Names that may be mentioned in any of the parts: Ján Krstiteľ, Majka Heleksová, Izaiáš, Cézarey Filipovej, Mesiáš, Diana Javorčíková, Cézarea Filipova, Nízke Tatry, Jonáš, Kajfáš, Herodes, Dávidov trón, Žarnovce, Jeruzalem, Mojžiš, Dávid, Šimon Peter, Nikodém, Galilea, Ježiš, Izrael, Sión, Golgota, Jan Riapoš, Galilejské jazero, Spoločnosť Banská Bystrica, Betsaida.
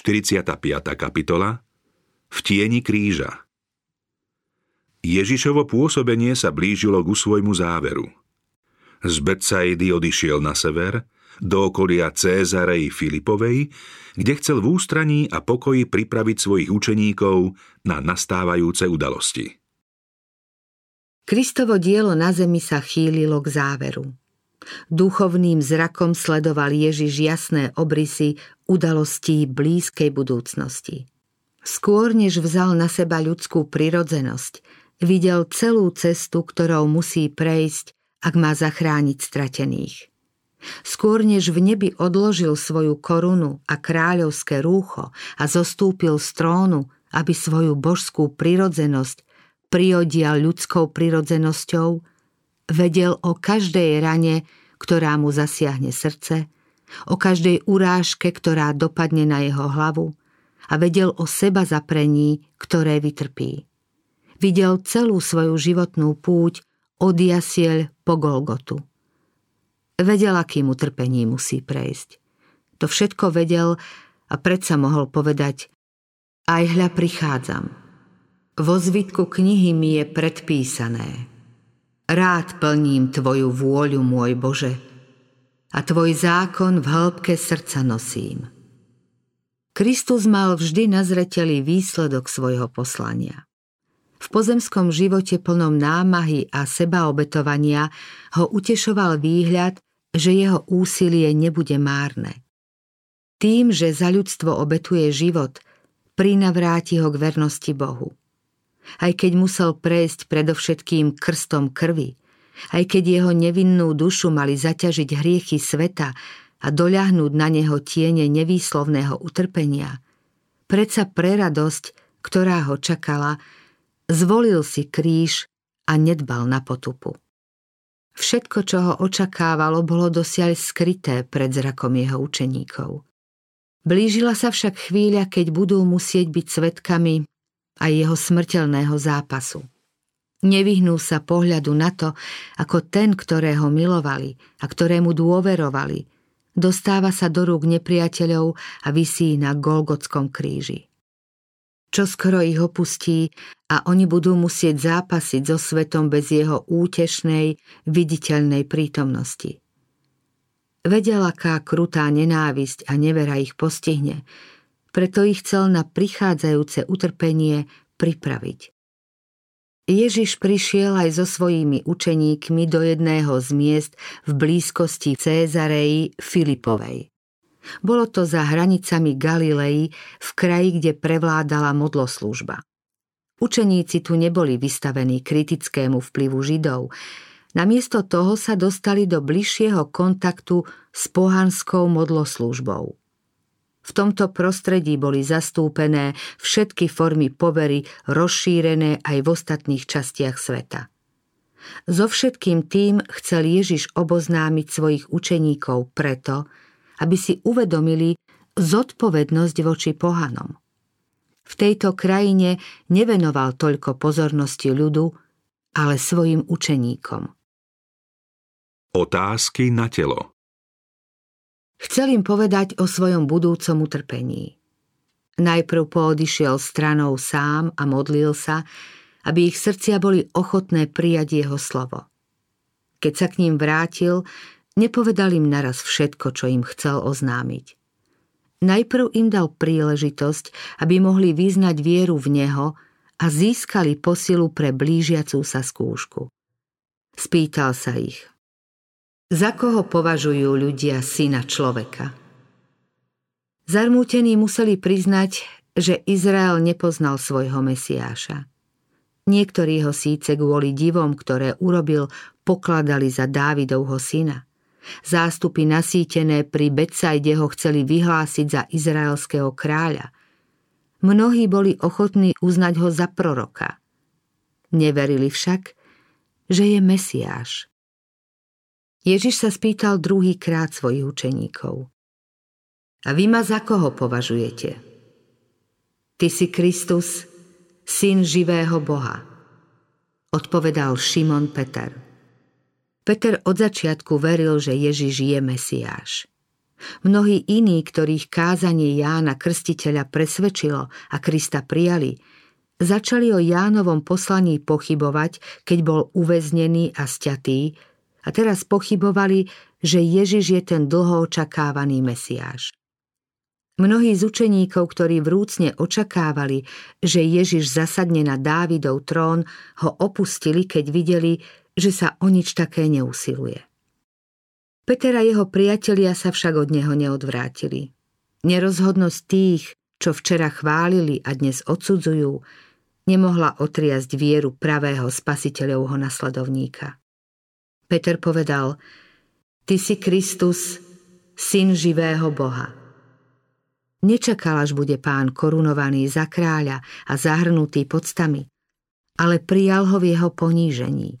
45. kapitola V tieni kríža. Ježišovo pôsobenie sa blížilo ku svojmu záveru. Z Betsaidy odišiel na sever, do okolia Cézarey Filipovej, kde chcel v ústraní a pokoji pripraviť svojich učeníkov na nastávajúce udalosti. Kristovo dielo na zemi sa chýlilo k záveru. Duchovným zrakom sledoval Ježiš jasné obrysy udalostí blízkej budúcnosti. Skôr než vzal na seba ľudskú prirodzenosť, videl celú cestu, ktorou musí prejsť, ak má zachrániť stratených. Skôr než v nebi odložil svoju korunu a kráľovské rúcho a zostúpil z trónu, aby svoju božskú prirodzenosť priodial ľudskou prirodzenosťou, vedel o každej rane, ktorá mu zasiahne srdce, o každej urážke, ktorá dopadne na jeho hlavu, a vedel o seba zaprení, ktoré vytrpí. Videl celú svoju životnú púť od jasiel po Golgotu. Vedel, akým utrpením musí prejsť. To všetko vedel a predsa mohol povedať: Aj hľa, prichádzam. Vo zvitku knihy mi je predpísané: Rád plním tvoju vôľu, môj Bože, a tvoj zákon v hĺbke srdca nosím. Kristus mal vždy na zreteli výsledok svojho poslania. V pozemskom živote plnom námahy a sebaobetovania ho utešoval výhľad, že jeho úsilie nebude márne. Tým, že za ľudstvo obetuje život, prinavráti ho k vernosti Bohu. Aj keď musel prejsť predovšetkým krstom krvi, aj keď jeho nevinnú dušu mali zaťažiť hriechy sveta a doľahnúť na neho tiene nevýslovného utrpenia, predsa pre radosť, ktorá ho čakala, zvolil si kríž a nedbal na potupu. Všetko, čo ho očakávalo, bolo dosiaľ skryté pred zrakom jeho učeníkov. Blížila sa však chvíľa, keď budú musieť byť svedkami aj jeho smrteľného zápasu. Nevyhnú sa pohľadu na to, ako ten, ktorého milovali a ktorému dôverovali, dostáva sa do rúk nepriateľov a visí na Golgotskom kríži. Čoskoro ich opustí a oni budú musieť zápasiť so svetom bez jeho útešnej, viditeľnej prítomnosti. Vedel, aká krutá nenávisť a nevera ich postihne, preto ich chcel na prichádzajúce utrpenie pripraviť. Ježiš prišiel aj so svojimi učeníkmi do jedného z miest v blízkosti Cézarey Filipovej. Bolo to za hranicami Galilei, v kraji, kde prevládala modloslúžba. Učeníci tu neboli vystavení kritickému vplyvu Židov. Namiesto toho sa dostali do bližšieho kontaktu s pohanskou modloslúžbou. V tomto prostredí boli zastúpené všetky formy povery rozšírené aj v ostatných častiach sveta. So všetkým tým chcel Ježiš oboznámiť svojich učeníkov preto, aby si uvedomili zodpovednosť voči pohanom. V tejto krajine nevenoval toľko pozornosti ľudu, ale svojim učeníkom. Otázky na telo. Chcel im povedať o svojom budúcom utrpení. Najprv poodišiel stranou sám a modlil sa, aby ich srdcia boli ochotné prijať jeho slovo. Keď sa k ním vrátil, nepovedal im naraz všetko, čo im chcel oznámiť. Najprv im dal príležitosť, aby mohli vyznať vieru v neho a získali posilu pre blížiacu sa skúšku. Spýtal sa ich: Za koho považujú ľudia syna človeka? Zarmútení museli priznať, že Izrael nepoznal svojho Mesiáša. Niektorí ho síce kvôli divom, ktoré urobil, pokladali za Dávidovho syna. Zástupy nasýtené pri Betsaide ho chceli vyhlásiť za izraelského kráľa. Mnohí boli ochotní uznať ho za proroka. Neverili však, že je Mesiáš. Ježiš sa spýtal druhýkrát svojich učeníkov: A vy ma za koho považujete? Ty si Kristus, syn živého Boha, odpovedal Šimon Peter. Peter od začiatku veril, že Ježiš je Mesiáš. Mnohí iní, ktorých kázanie Jána Krstiteľa presvedčilo a Krista prijali, začali o Jánovom poslaní pochybovať, keď bol uväznený a sťatý, a teraz pochybovali, že Ježiš je ten dlho očakávaný Mesiáš. Mnohí z učeníkov, ktorí vrúcne očakávali, že Ježiš zasadne na Dávidov trón, ho opustili, keď videli, že sa o nič také neusiluje. Peter a jeho priatelia sa však od neho neodvrátili. Nerozhodnosť tých, čo včera chválili a dnes odsudzujú, nemohla otriasť vieru pravého spasiteľovho nasledovníka. Peter povedal: Ty si Kristus, syn živého Boha. Nečakal, až bude Pán korunovaný za kráľa a zahrnutý podstami, ale prijal ho v jeho ponížení.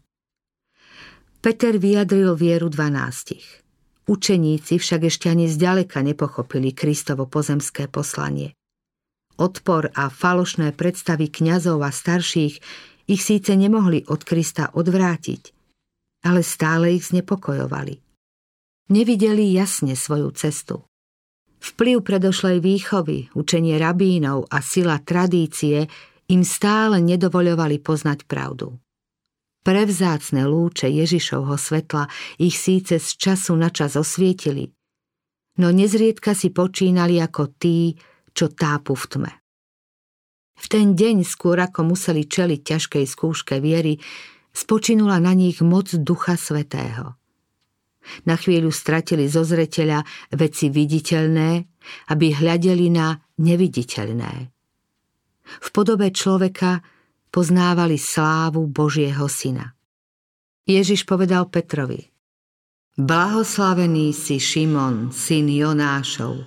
Peter vyjadril vieru 12. Učeníci však ešte ani zďaleka nepochopili Kristovo pozemské poslanie. Odpor a falošné predstavy kňazov a starších ich síce nemohli od Krista odvrátiť, ale stále ich znepokojovali. Nevideli jasne svoju cestu. Vplyv predošlej výchovy, učenie rabínov a sila tradície im stále nedovoľovali poznať pravdu. Prevzácne lúče Ježišovho svetla ich síce z času na čas osvietili, no nezriedka si počínali ako tí, čo tápu v tme. V ten deň, skôr ako museli čeliť ťažkej skúške viery, spočinula na nich moc Ducha Svätého. Na chvíľu stratili zo zreteľa veci viditeľné, aby hľadeli na neviditeľné. V podobe človeka poznávali slávu Božieho Syna. Ježiš povedal Petrovi: Blahoslavený si, Šimon, syn Jonášov,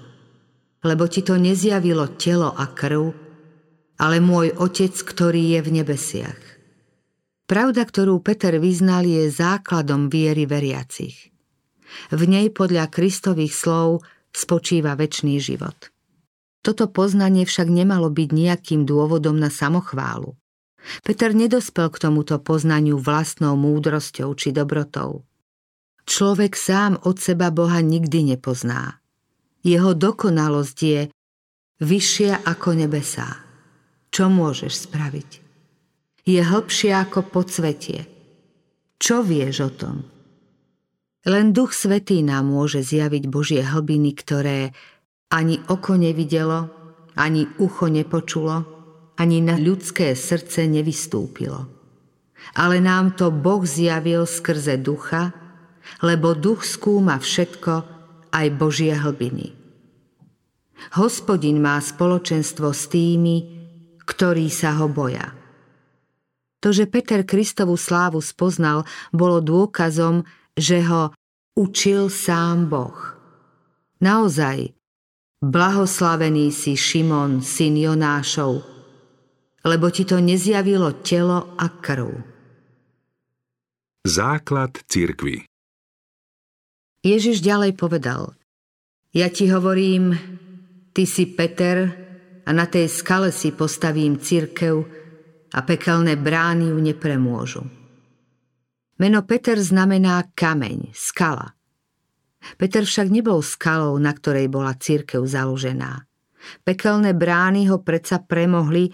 lebo ti to nezjavilo telo a krv, ale môj Otec, ktorý je v nebesiach. Pravda, ktorú Peter vyznal, je základom viery veriacich. V nej podľa Kristových slov spočíva večný život. Toto poznanie však nemalo byť nejakým dôvodom na samochválu. Peter nedospel k tomuto poznaniu vlastnou múdrosťou či dobrotou. Človek sám od seba Boha nikdy nepozná. Jeho dokonalosť je vyššia ako nebesá. Čo môžeš spraviť? Je hlbšia ako podsvetie. Čo vieš o tom? Len Duch Svätý nám môže zjaviť Božie hlbiny, ktoré ani oko nevidelo, ani ucho nepočulo, ani na ľudské srdce nevystúpilo. Ale nám to Boh zjavil skrze Ducha, lebo Duch skúma všetko, aj Božie hlbiny. Hospodin má spoločenstvo s tými, ktorí sa ho boja. To, že Peter Kristovu slávu spoznal, bolo dôkazom, že ho učil sám Boh. Naozaj, blahoslavený si, Šimon, syn Jonášov, lebo ti to nezjavilo telo a krv. Základ cirkvi. Ježiš ďalej povedal: Ja ti hovorím, ty si Peter, a na tej skale si postavím cirkev a pekelné brány ju nepremôžu. Meno Peter znamená kameň, skala. Peter však nebol skalou, na ktorej bola cirkev založená. Pekelné brány ho predsa premohli,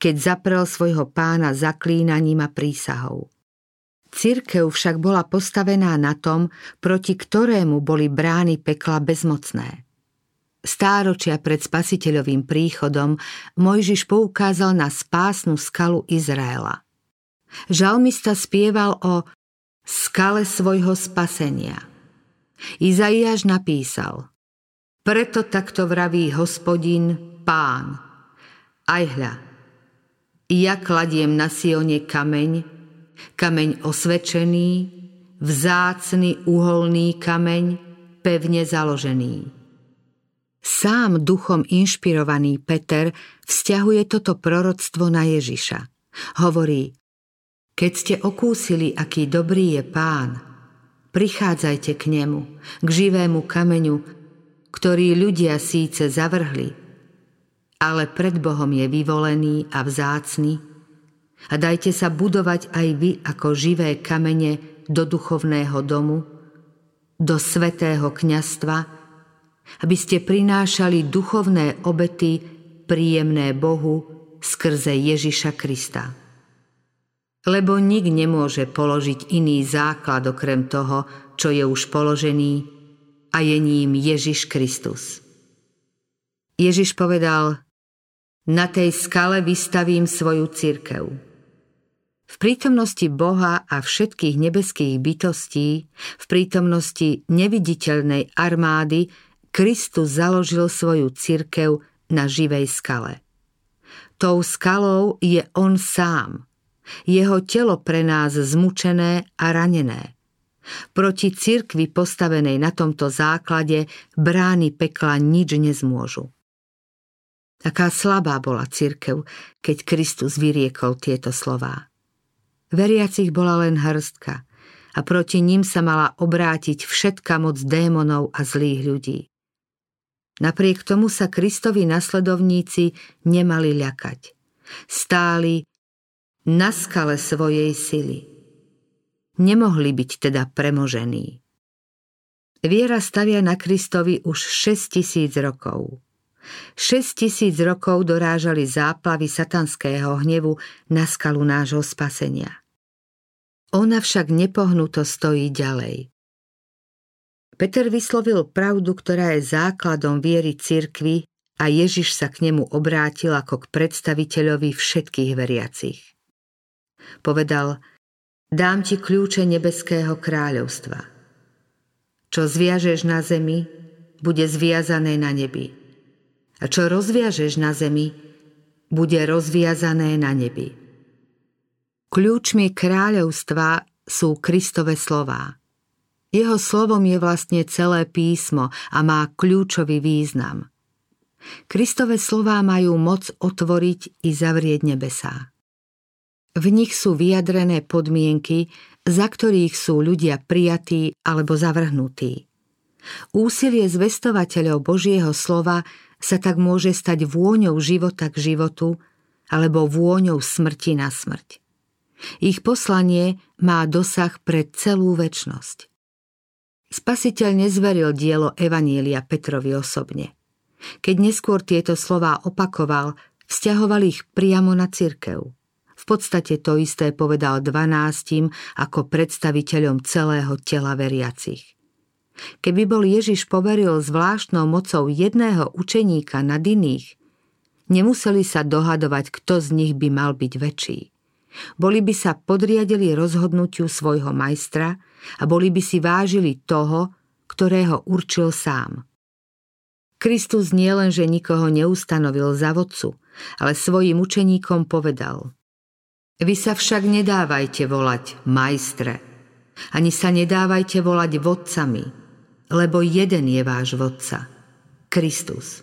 keď zaprel svojho Pána zaklínaním a prísahou. Cirkev však bola postavená na tom, proti ktorému boli brány pekla bezmocné. Stáročia pred Spasiteľovým príchodom Mojžiš poukázal na spásnu skalu Izraela. Žalmista spieval o skale svojho spasenia. Izaiáš napísal: Preto takto vraví Hospodin, Pán. Aj hľa, ja kladiem na Sione kameň, kameň osvečený, vzácny uholný kameň, pevne založený. Sám Duchom inšpirovaný Peter vzťahuje toto proroctvo na Ježiša. Hovorí: Keď ste okúsili, aký dobrý je Pán, prichádzajte k nemu, k živému kameňu, ktorý ľudia síce zavrhli, ale pred Bohom je vyvolený a vzácny, a dajte sa budovať aj vy ako živé kamene do duchovného domu, do svätého kňazstva, aby ste prinášali duchovné obety príjemné Bohu skrze Ježiša Krista. Lebo nik nemôže položiť iný základ okrem toho, čo je už položený, a je ním Ježiš Kristus. Ježiš povedal: na tej skale vystavím svoju cirkev. V prítomnosti Boha a všetkých nebeských bytostí, v prítomnosti neviditeľnej armády, Kristus založil svoju cirkev na živej skale. Tou skalou je on sám, jeho telo pre nás zmučené a ranené. Proti cirkvi postavenej na tomto základe brány pekla nič nezmôžu. Aká slabá bola cirkev, keď Kristus vyriekol tieto slová. Veriacich bola len hrstka a proti ním sa mala obrátiť všetka moc démonov a zlých ľudí. Napriek tomu sa Kristovi nasledovníci nemali ľakať. Stáli na skale svojej sily. Nemohli byť teda premožení. Viera stavia na Kristovi už 6000 rokov. 6000 rokov dorážali záplavy satanského hnevu na skalu nášho spasenia. Ona však nepohnuto stojí ďalej. Peter vyslovil pravdu, ktorá je základom viery cirkvi, a Ježiš sa k nemu obrátil ako k predstaviteľovi všetkých veriacich. Povedal: dám ti kľúče nebeského kráľovstva. Čo zviažeš na zemi, bude zviazané na nebi. A čo rozviažeš na zemi, bude rozviazané na nebi. Kľúčmi kráľovstva sú Kristove slová. Jeho slovom je vlastne celé písmo a má kľúčový význam. Kristove slová majú moc otvoriť i zavrieť nebesá. V nich sú vyjadrené podmienky, za ktorých sú ľudia prijatí alebo zavrhnutí. Úsilie zvestovateľov Božieho slova sa tak môže stať vôňou života k životu alebo vôňou smrti na smrť. Ich poslanie má dosah pre celú večnosť. Spasiteľ nezveril dielo Evanília Petrovi osobne. Keď neskôr tieto slová opakoval, vzťahoval ich priamo na cirkev. V podstate to isté povedal 12 ako predstaviteľom celého tela veriacich. Keby bol Ježiš poveril zvláštnou mocou jedného učeníka nad iných, nemuseli sa dohadovať, kto z nich by mal byť väčší. Boli by sa podriadili rozhodnutiu svojho majstra a boli by si vážili toho, ktorého určil sám. Kristus nielenže nikoho neustanovil za vodcu, ale svojim učeníkom povedal: vy sa však nedávajte volať majstre, ani sa nedávajte volať vodcami, lebo jeden je váš vodca, Kristus.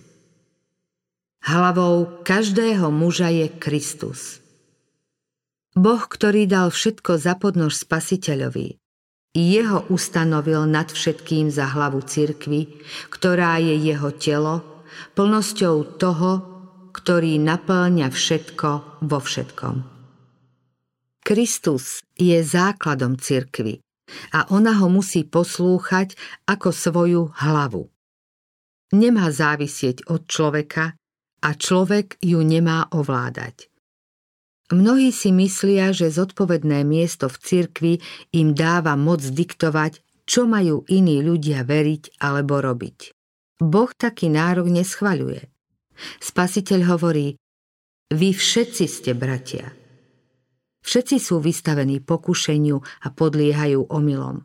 Hlavou každého muža je Kristus. Boh, ktorý dal všetko za podnož Spasiteľovi, jeho ustanovil nad všetkým za hlavu cirkvi, ktorá je jeho telo, plnosťou toho, ktorý naplňa všetko vo všetkom. Kristus je základom cirkvi a ona ho musí poslúchať ako svoju hlavu. Nemá závisieť od človeka a človek ju nemá ovládať. Mnohí si myslia, že zodpovedné miesto v cirkvi im dáva moc diktovať, čo majú iní ľudia veriť alebo robiť. Boh taký nárok neschvaľuje. Spasiteľ hovorí: vy všetci ste bratia. Všetci sú vystavení pokušeniu a podliehajú omylom.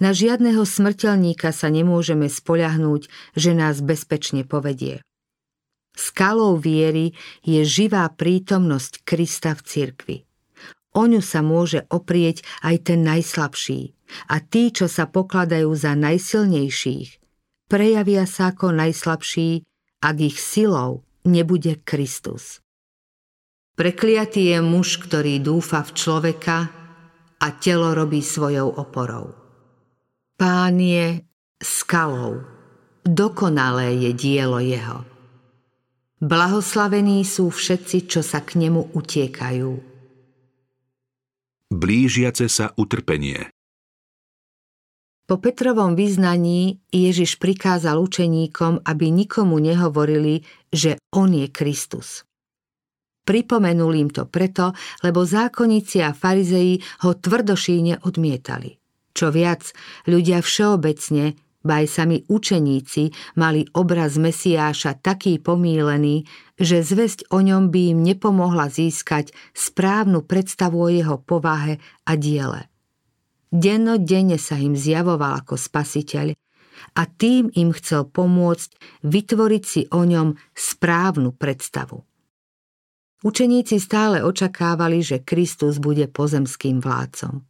Na žiadneho smrteľníka sa nemôžeme spoľahnúť, že nás bezpečne povedie. Skalou viery je živá prítomnosť Krista v cirkvi. O ňu sa môže oprieť aj ten najslabší a tí, čo sa pokladajú za najsilnejších, prejavia sa ako najslabší, ak ich silou nebude Kristus. Prekliatý je muž, ktorý dúfa v človeka a telo robí svojou oporou. Pán je skalou, dokonalé je dielo jeho. Blahoslavení sú všetci, čo sa k nemu utiekajú. Blížiace sa utrpenie. Po Petrovom vyznaní Ježiš prikázal učeníkom, aby nikomu nehovorili, že on je Kristus. Pripomenul im to preto, lebo zákonníci a farizeji ho tvrdošíjne odmietali. Čo viac, ľudia všeobecne, ba aj sami učeníci, mali obraz Mesiáša taký pomýlený, že zvesť o ňom by im nepomohla získať správnu predstavu o jeho povahe a diele. Dennodenne sa im zjavoval ako spasiteľ a tým im chcel pomôcť vytvoriť si o ňom správnu predstavu. Učeníci stále očakávali, že Kristus bude pozemským vládcom.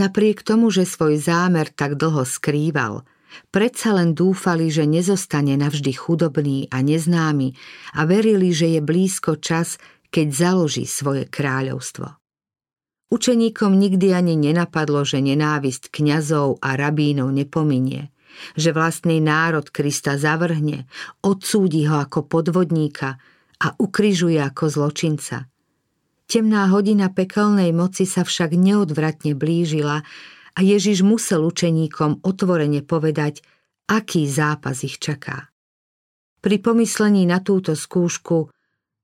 Napriek tomu, že svoj zámer tak dlho skrýval, predsa len dúfali, že nezostane navždy chudobný a neznámy a verili, že je blízko čas, keď založí svoje kráľovstvo. Učeníkom nikdy ani nenapadlo, že nenávisť kňazov a rabínov nepominie, že vlastný národ Krista zavrhne, odsúdi ho ako podvodníka a ukrižuje ako zločinca. Temná hodina pekelnej moci sa však neodvratne blížila a Ježiš musel učeníkom otvorene povedať, aký zápas ich čaká. Pri pomyslení na túto skúšku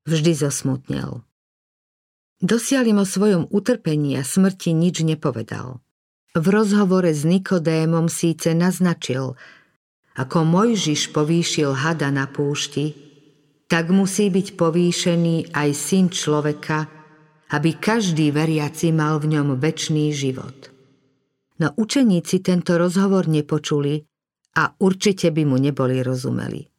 vždy zosmutnel. Dosiaľ im o svojom utrpení a smrti nič nepovedal. V rozhovore s Nikodémom síce naznačil, ako Mojžiš povýšil hada na púšti, tak musí byť povýšený aj syn človeka, aby každý veriaci mal v ňom večný život. No učeníci tento rozhovor nepočuli a určite by mu neboli rozumeli.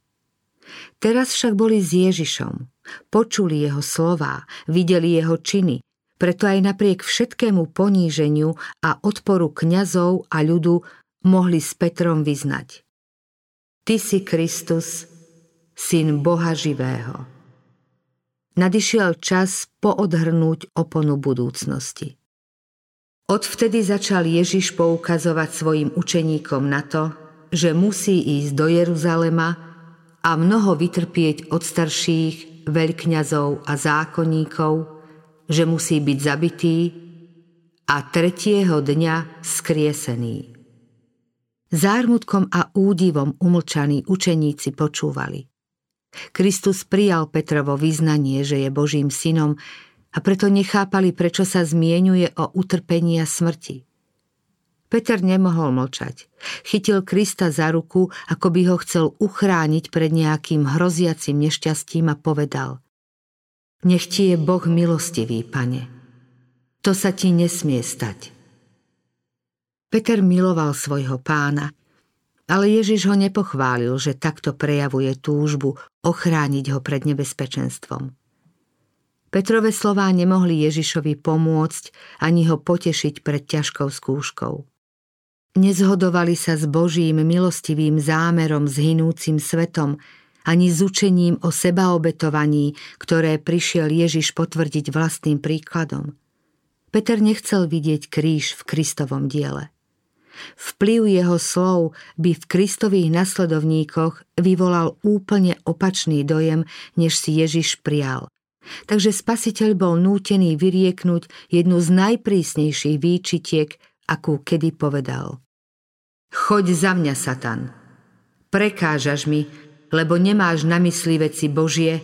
Teraz však boli s Ježišom, počuli jeho slová, videli jeho činy, preto aj napriek všetkému poníženiu a odporu kňazov a ľudu mohli s Petrom vyznať: Ty si Kristus, Syn Boha živého. Nadišiel čas poodhrnúť oponu budúcnosti. Odvtedy začal Ježiš poukazovať svojim učeníkom na to, že musí ísť do Jeruzalema a mnoho vytrpieť od starších, veľkňazov a zákonníkov, že musí byť zabitý a tretieho dňa skriesený. Zármutkom a údivom umlčaní učeníci počúvali. Kristus prijal Petrovo vyznanie, že je Božím synom, a preto nechápali, prečo sa zmieňuje o utrpení a smrti. Peter nemohol mlčať. Chytil Krista za ruku, ako by ho chcel uchrániť pred nejakým hroziacim nešťastím a povedal: Nech ti je Boh milostivý, Pane. To sa ti nesmie stať. Peter miloval svojho Pána, ale Ježiš ho nepochválil, že takto prejavuje túžbu ochrániť ho pred nebezpečenstvom. Petrove slová nemohli Ježišovi pomôcť ani ho potešiť pred ťažkou skúškou. Nezhodovali sa s Božím milostivým zámerom s hinúcim svetom, ani s učením o sebaobetovaní, ktoré prišiel Ježiš potvrdiť vlastným príkladom. Peter nechcel vidieť kríž v Kristovom diele. Vplyv jeho slov by v Kristových nasledovníkoch vyvolal úplne opačný dojem, než si Ježiš prial. Takže spasiteľ bol nútený vyrieknúť jednu z najprísnejších výčitiek, akú kedy povedal. Choď za mňa, Satan. Prekážaš mi, lebo nemáš na mysli veci Božie,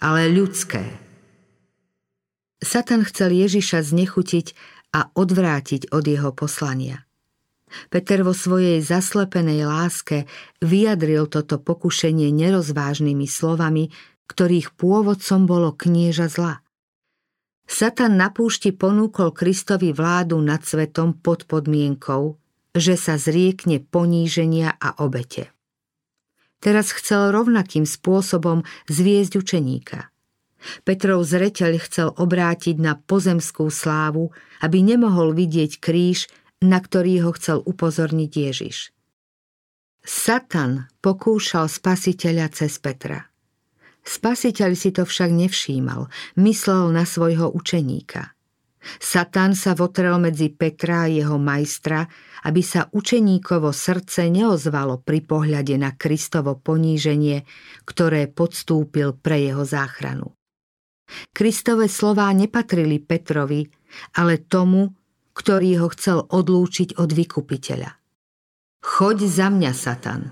ale ľudské. Satan chcel Ježiša znechutiť a odvrátiť od jeho poslania. Peter vo svojej zaslepenej láske vyjadril toto pokušenie nerozvážnymi slovami, ktorých pôvodcom bolo knieža zla. Satan na púšti ponúkol Kristovi vládu nad svetom pod podmienkou, že sa zriekne poníženia a obete. Teraz chcel rovnakým spôsobom zviesť učeníka. Petrov zreteľ chcel obrátiť na pozemskú slávu, aby nemohol vidieť kríž, na ktorý ho chcel upozorniť Ježiš. Satan pokúšal spasiteľa cez Petra. Spasiteľ si to však nevšímal, myslel na svojho učeníka. Satan sa votrel medzi Petra a jeho majstra, aby sa učeníkovo srdce neozvalo pri pohľade na Kristovo poníženie, ktoré podstúpil pre jeho záchranu. Kristove slová nepatrili Petrovi, ale tomu, ktorý ho chcel odlúčiť od vykupiteľa. Choď za mňa, Satan.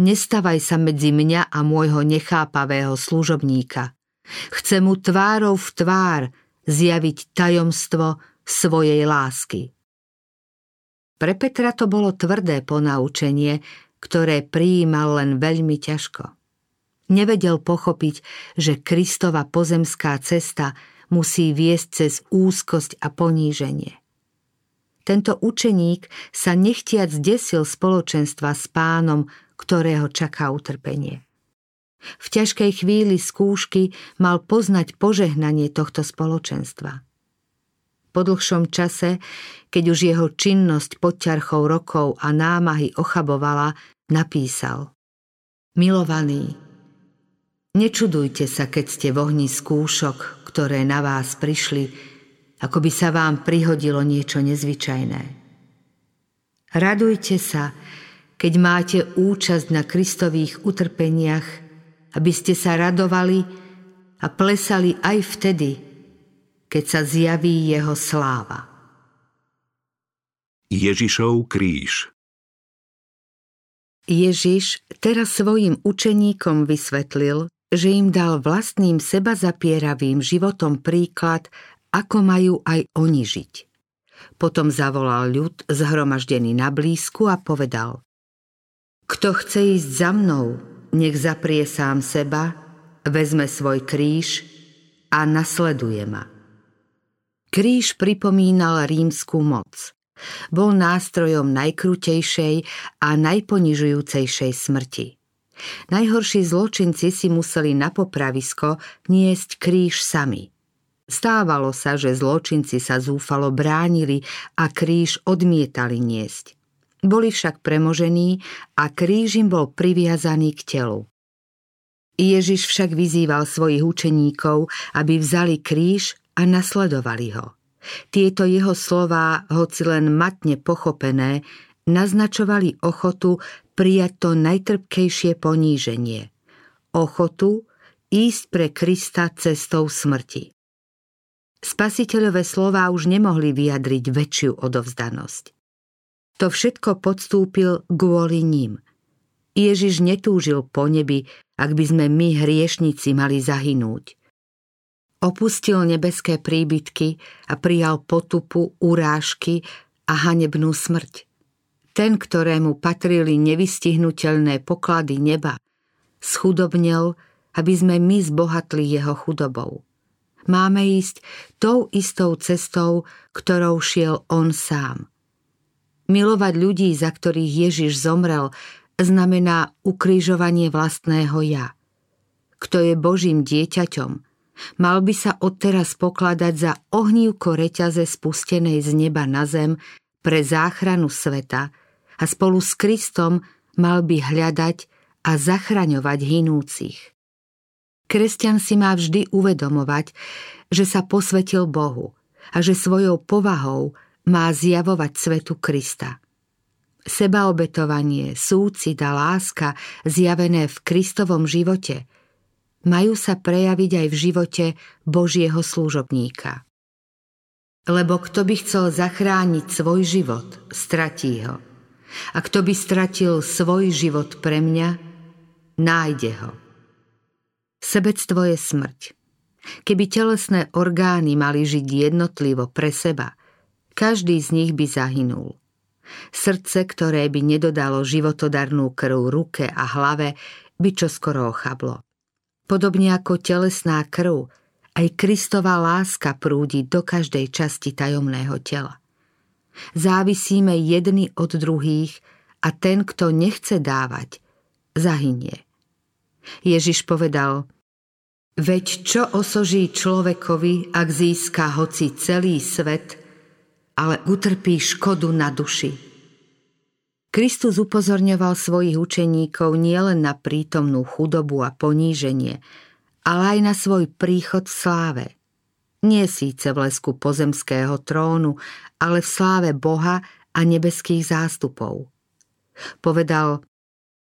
Nestavaj sa medzi mňa a môjho nechápavého služobníka. Chce mu tvárou v tvár zjaviť tajomstvo svojej lásky. Pre Petra to bolo tvrdé ponaučenie, ktoré prijímal len veľmi ťažko. Nevedel pochopiť, že Kristova pozemská cesta musí viesť cez úzkosť a poníženie. Tento učeník sa nechtiac desil spoločenstva s Pánom, ktorého čaká utrpenie. V ťažkej chvíli skúšky mal poznať požehnanie tohto spoločenstva. Po dlhšom čase, keď už jeho činnosť pod ťarchou rokov a námahy ochabovala, napísal: Milovaní, nečudujte sa, keď ste v ohni skúšok, ktoré na vás prišli, ako by sa vám prihodilo niečo nezvyčajné. Radujte sa, keď máte účasť na Kristových utrpeniach, aby ste sa radovali a plesali aj vtedy, keď sa zjaví jeho sláva. Ježišov kríž. Ježiš teraz svojim učeníkom vysvetlil, že im dal vlastným sebazapieravým životom príklad, ako majú aj oni žiť. Potom zavolal ľud zhromaždený na blízku a povedal: Kto chce ísť za mnou, nech zaprie sám seba, vezme svoj kríž a nasleduje ma. Kríž pripomínal rímsku moc. Bol nástrojom najkrutejšej a najponižujúcejšej smrti. Najhorší zločinci si museli na popravisko niesť kríž sami. Stávalo sa, že zločinci sa zúfalo bránili a kríž odmietali niesť. Boli však premožení a kríž im bol priviazaný k telu. Ježiš však vyzýval svojich učeníkov, aby vzali kríž a nasledovali ho. Tieto jeho slová, hoci len matne pochopené, naznačovali ochotu prijať to najtrpkejšie poníženie. Ochotu ísť pre Krista cestou smrti. Spasiteľové slová už nemohli vyjadriť väčšiu odovzdanosť. To všetko podstúpil kvôli ním. Ježiš netúžil po nebi, ak by sme my, hriešnici, mali zahynúť. Opustil nebeské príbytky a prijal potupu, urážky a hanebnú smrť. Ten, ktorému patrili nevystihnutelné poklady neba, schudobnel, aby sme my zbohatli jeho chudobou. Máme ísť tou istou cestou, ktorou šiel on sám. Milovať ľudí, za ktorých Ježiš zomrel, znamená ukrižovanie vlastného ja. Kto je Božím dieťaťom, mal by sa odteraz pokladať za ohnívko reťaze spustenej z neba na zem pre záchranu sveta a spolu s Kristom mal by hľadať a zachraňovať hynúcich. Kresťan si má vždy uvedomovať, že sa posvetil Bohu a že svojou povahou má zjavovať svetu Krista. Sebaobetovanie, súcit a láska zjavené v Kristovom živote majú sa prejaviť aj v živote Božieho služobníka. Lebo kto by chcel zachrániť svoj život, stratí ho. A kto by stratil svoj život pre mňa, nájde ho. Sebectvo je smrť. Keby telesné orgány mali žiť jednotlivo pre seba, každý z nich by zahynul. Srdce, ktoré by nedodalo životodarnú krv ruke a hlave, by čoskoro ochablo. Podobne ako telesná krv, aj Kristova láska prúdi do každej časti tajomného tela. Závisíme jedni od druhých a ten, kto nechce dávať, zahynie. Ježiš povedal: Veď čo osoží človekovi, ak získa hoci celý svet, ale utrpí škodu na duši. Kristus upozorňoval svojich učeníkov nielen na prítomnú chudobu a poníženie, ale aj na svoj príchod v sláve. Nie síce v lesku pozemského trónu, ale v sláve Boha a nebeských zástupov. Povedal: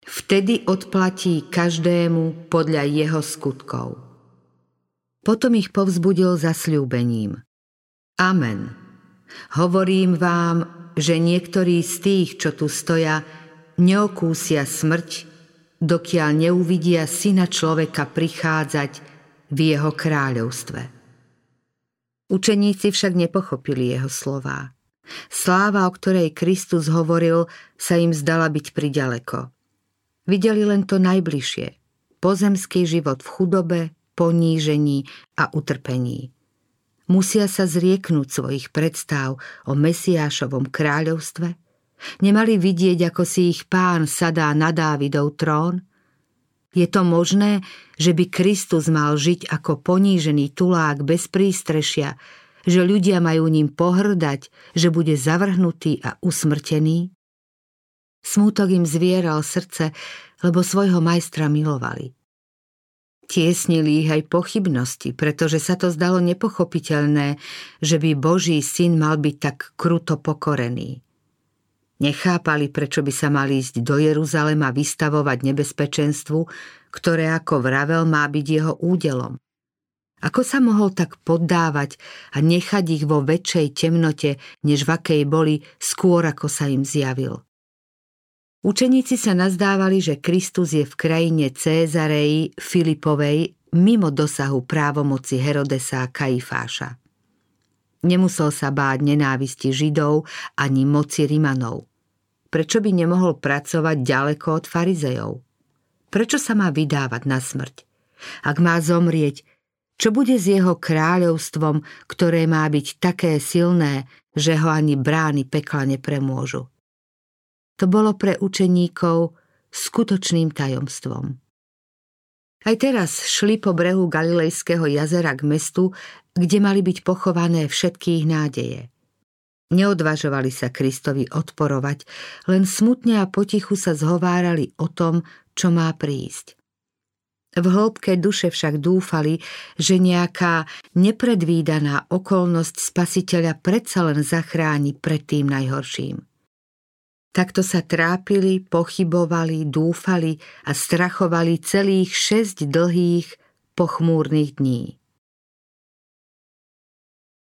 Vtedy odplatí každému podľa jeho skutkov. Potom ich povzbudil zasľúbením: Amen. Hovorím vám, že niektorí z tých, čo tu stoja, neokúsia smrť, dokiaľ neuvidia Syna človeka prichádzať v jeho kráľovstve. Učeníci však nepochopili jeho slová. Sláva, o ktorej Kristus hovoril, sa im zdala byť priďaleko. Videli len to najbližšie, pozemský život v chudobe, ponížení a utrpení. Musia sa zrieknúť svojich predstáv o Mesiášovom kráľovstve? Nemali vidieť, ako si ich Pán sadá na Dávidov trón? Je to možné, že by Kristus mal žiť ako ponížený tulák bez prístrešia, že ľudia majú ním pohrdať, že bude zavrhnutý a usmrtený? Smútok im zvieral srdce, lebo svojho majstra milovali. Tiesnili ich aj pochybnosti, pretože sa to zdalo nepochopiteľné, že by Boží syn mal byť tak kruto pokorený. Nechápali, prečo by sa mal ísť do Jeruzalema vystavovať nebezpečenstvu, ktoré ako vravel má byť jeho údelom. Ako sa mohol tak poddávať a nechať ich vo väčšej temnote, než v akej boli, skôr ako sa im zjavil. Učeníci sa nazdávali, že Kristus je v krajine Cézareji Filipovej mimo dosahu právomoci Herodesa a Kajfáša. Nemusel sa báť nenávisti Židov ani moci Rimanov. Prečo by nemohol pracovať ďaleko od farizejov? Prečo sa má vydávať na smrť? Ak má zomrieť, čo bude s jeho kráľovstvom, ktoré má byť také silné, že ho ani brány pekla nepremôžu? To bolo pre učeníkov skutočným tajomstvom. Aj teraz šli po brehu Galilejského jazera k mestu, kde mali byť pochované všetky ich nádeje. Neodvažovali sa Kristovi odporovať, len smutne a potichu sa zhovárali o tom, čo má prísť. V hĺbke duše však dúfali, že nejaká nepredvídaná okolnosť Spasiteľa predsa len zachráni pred tým najhorším. Takto sa trápili, pochybovali, dúfali a strachovali celých 6 dlhých, pochmúrnych dní.